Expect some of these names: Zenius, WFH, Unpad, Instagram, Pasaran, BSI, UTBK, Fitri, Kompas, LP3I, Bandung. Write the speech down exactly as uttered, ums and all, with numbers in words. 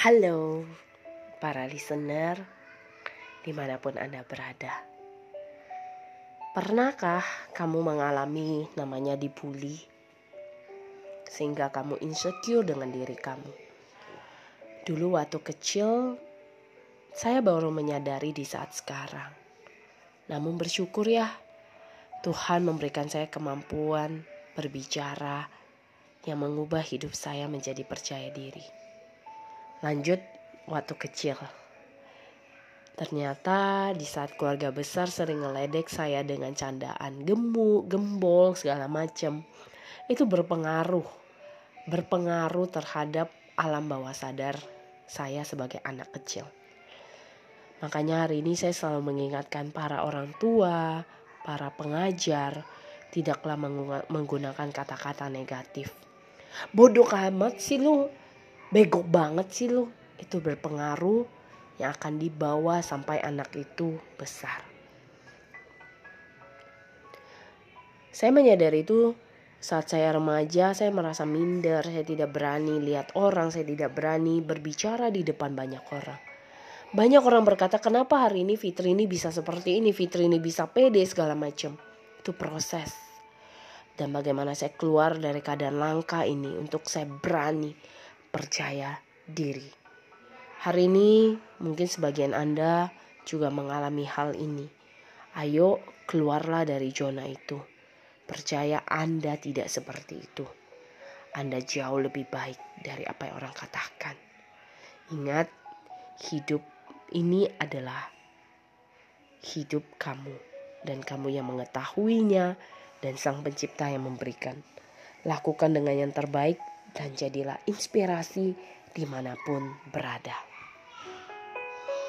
Halo para listener dimanapun Anda berada. Pernahkah kamu mengalami namanya dibully sehingga kamu insecure dengan diri kamu? Dulu waktu kecil saya baru menyadari di saat sekarang. Namun bersyukur ya, Tuhan memberikan saya kemampuan berbicara yang mengubah hidup saya menjadi percaya diri. Lanjut waktu kecil, ternyata di saat keluarga besar sering ngeledek saya dengan candaan gemuk, gembol, segala macam. Itu berpengaruh, berpengaruh terhadap alam bawah sadar saya sebagai anak kecil. Makanya hari ini saya selalu mengingatkan para orang tua, para pengajar, tidaklah menggunakan kata-kata negatif. Bodoh amat sih lu. Bego banget sih lo, itu berpengaruh yang akan dibawa sampai anak itu besar. Saya menyadari itu saat saya remaja, saya merasa minder, saya tidak berani lihat orang, saya tidak berani berbicara di depan banyak orang. Banyak orang berkata, kenapa hari ini Fitri ini bisa seperti ini, Fitri ini bisa pede, segala macam. Itu proses. Dan bagaimana saya keluar dari keadaan langka ini untuk saya berani percaya diri. Hari ini mungkin sebagian Anda juga mengalami hal ini. Ayo keluarlah dari zona itu. Percaya Anda tidak seperti itu. Anda jauh lebih baik dari apa yang orang katakan. Ingat, hidup ini adalah hidup kamu. Dan kamu yang mengetahuinya dan Sang Pencipta yang memberikan. Lakukan dengan yang terbaik. Dan jadilah inspirasi dimanapun berada.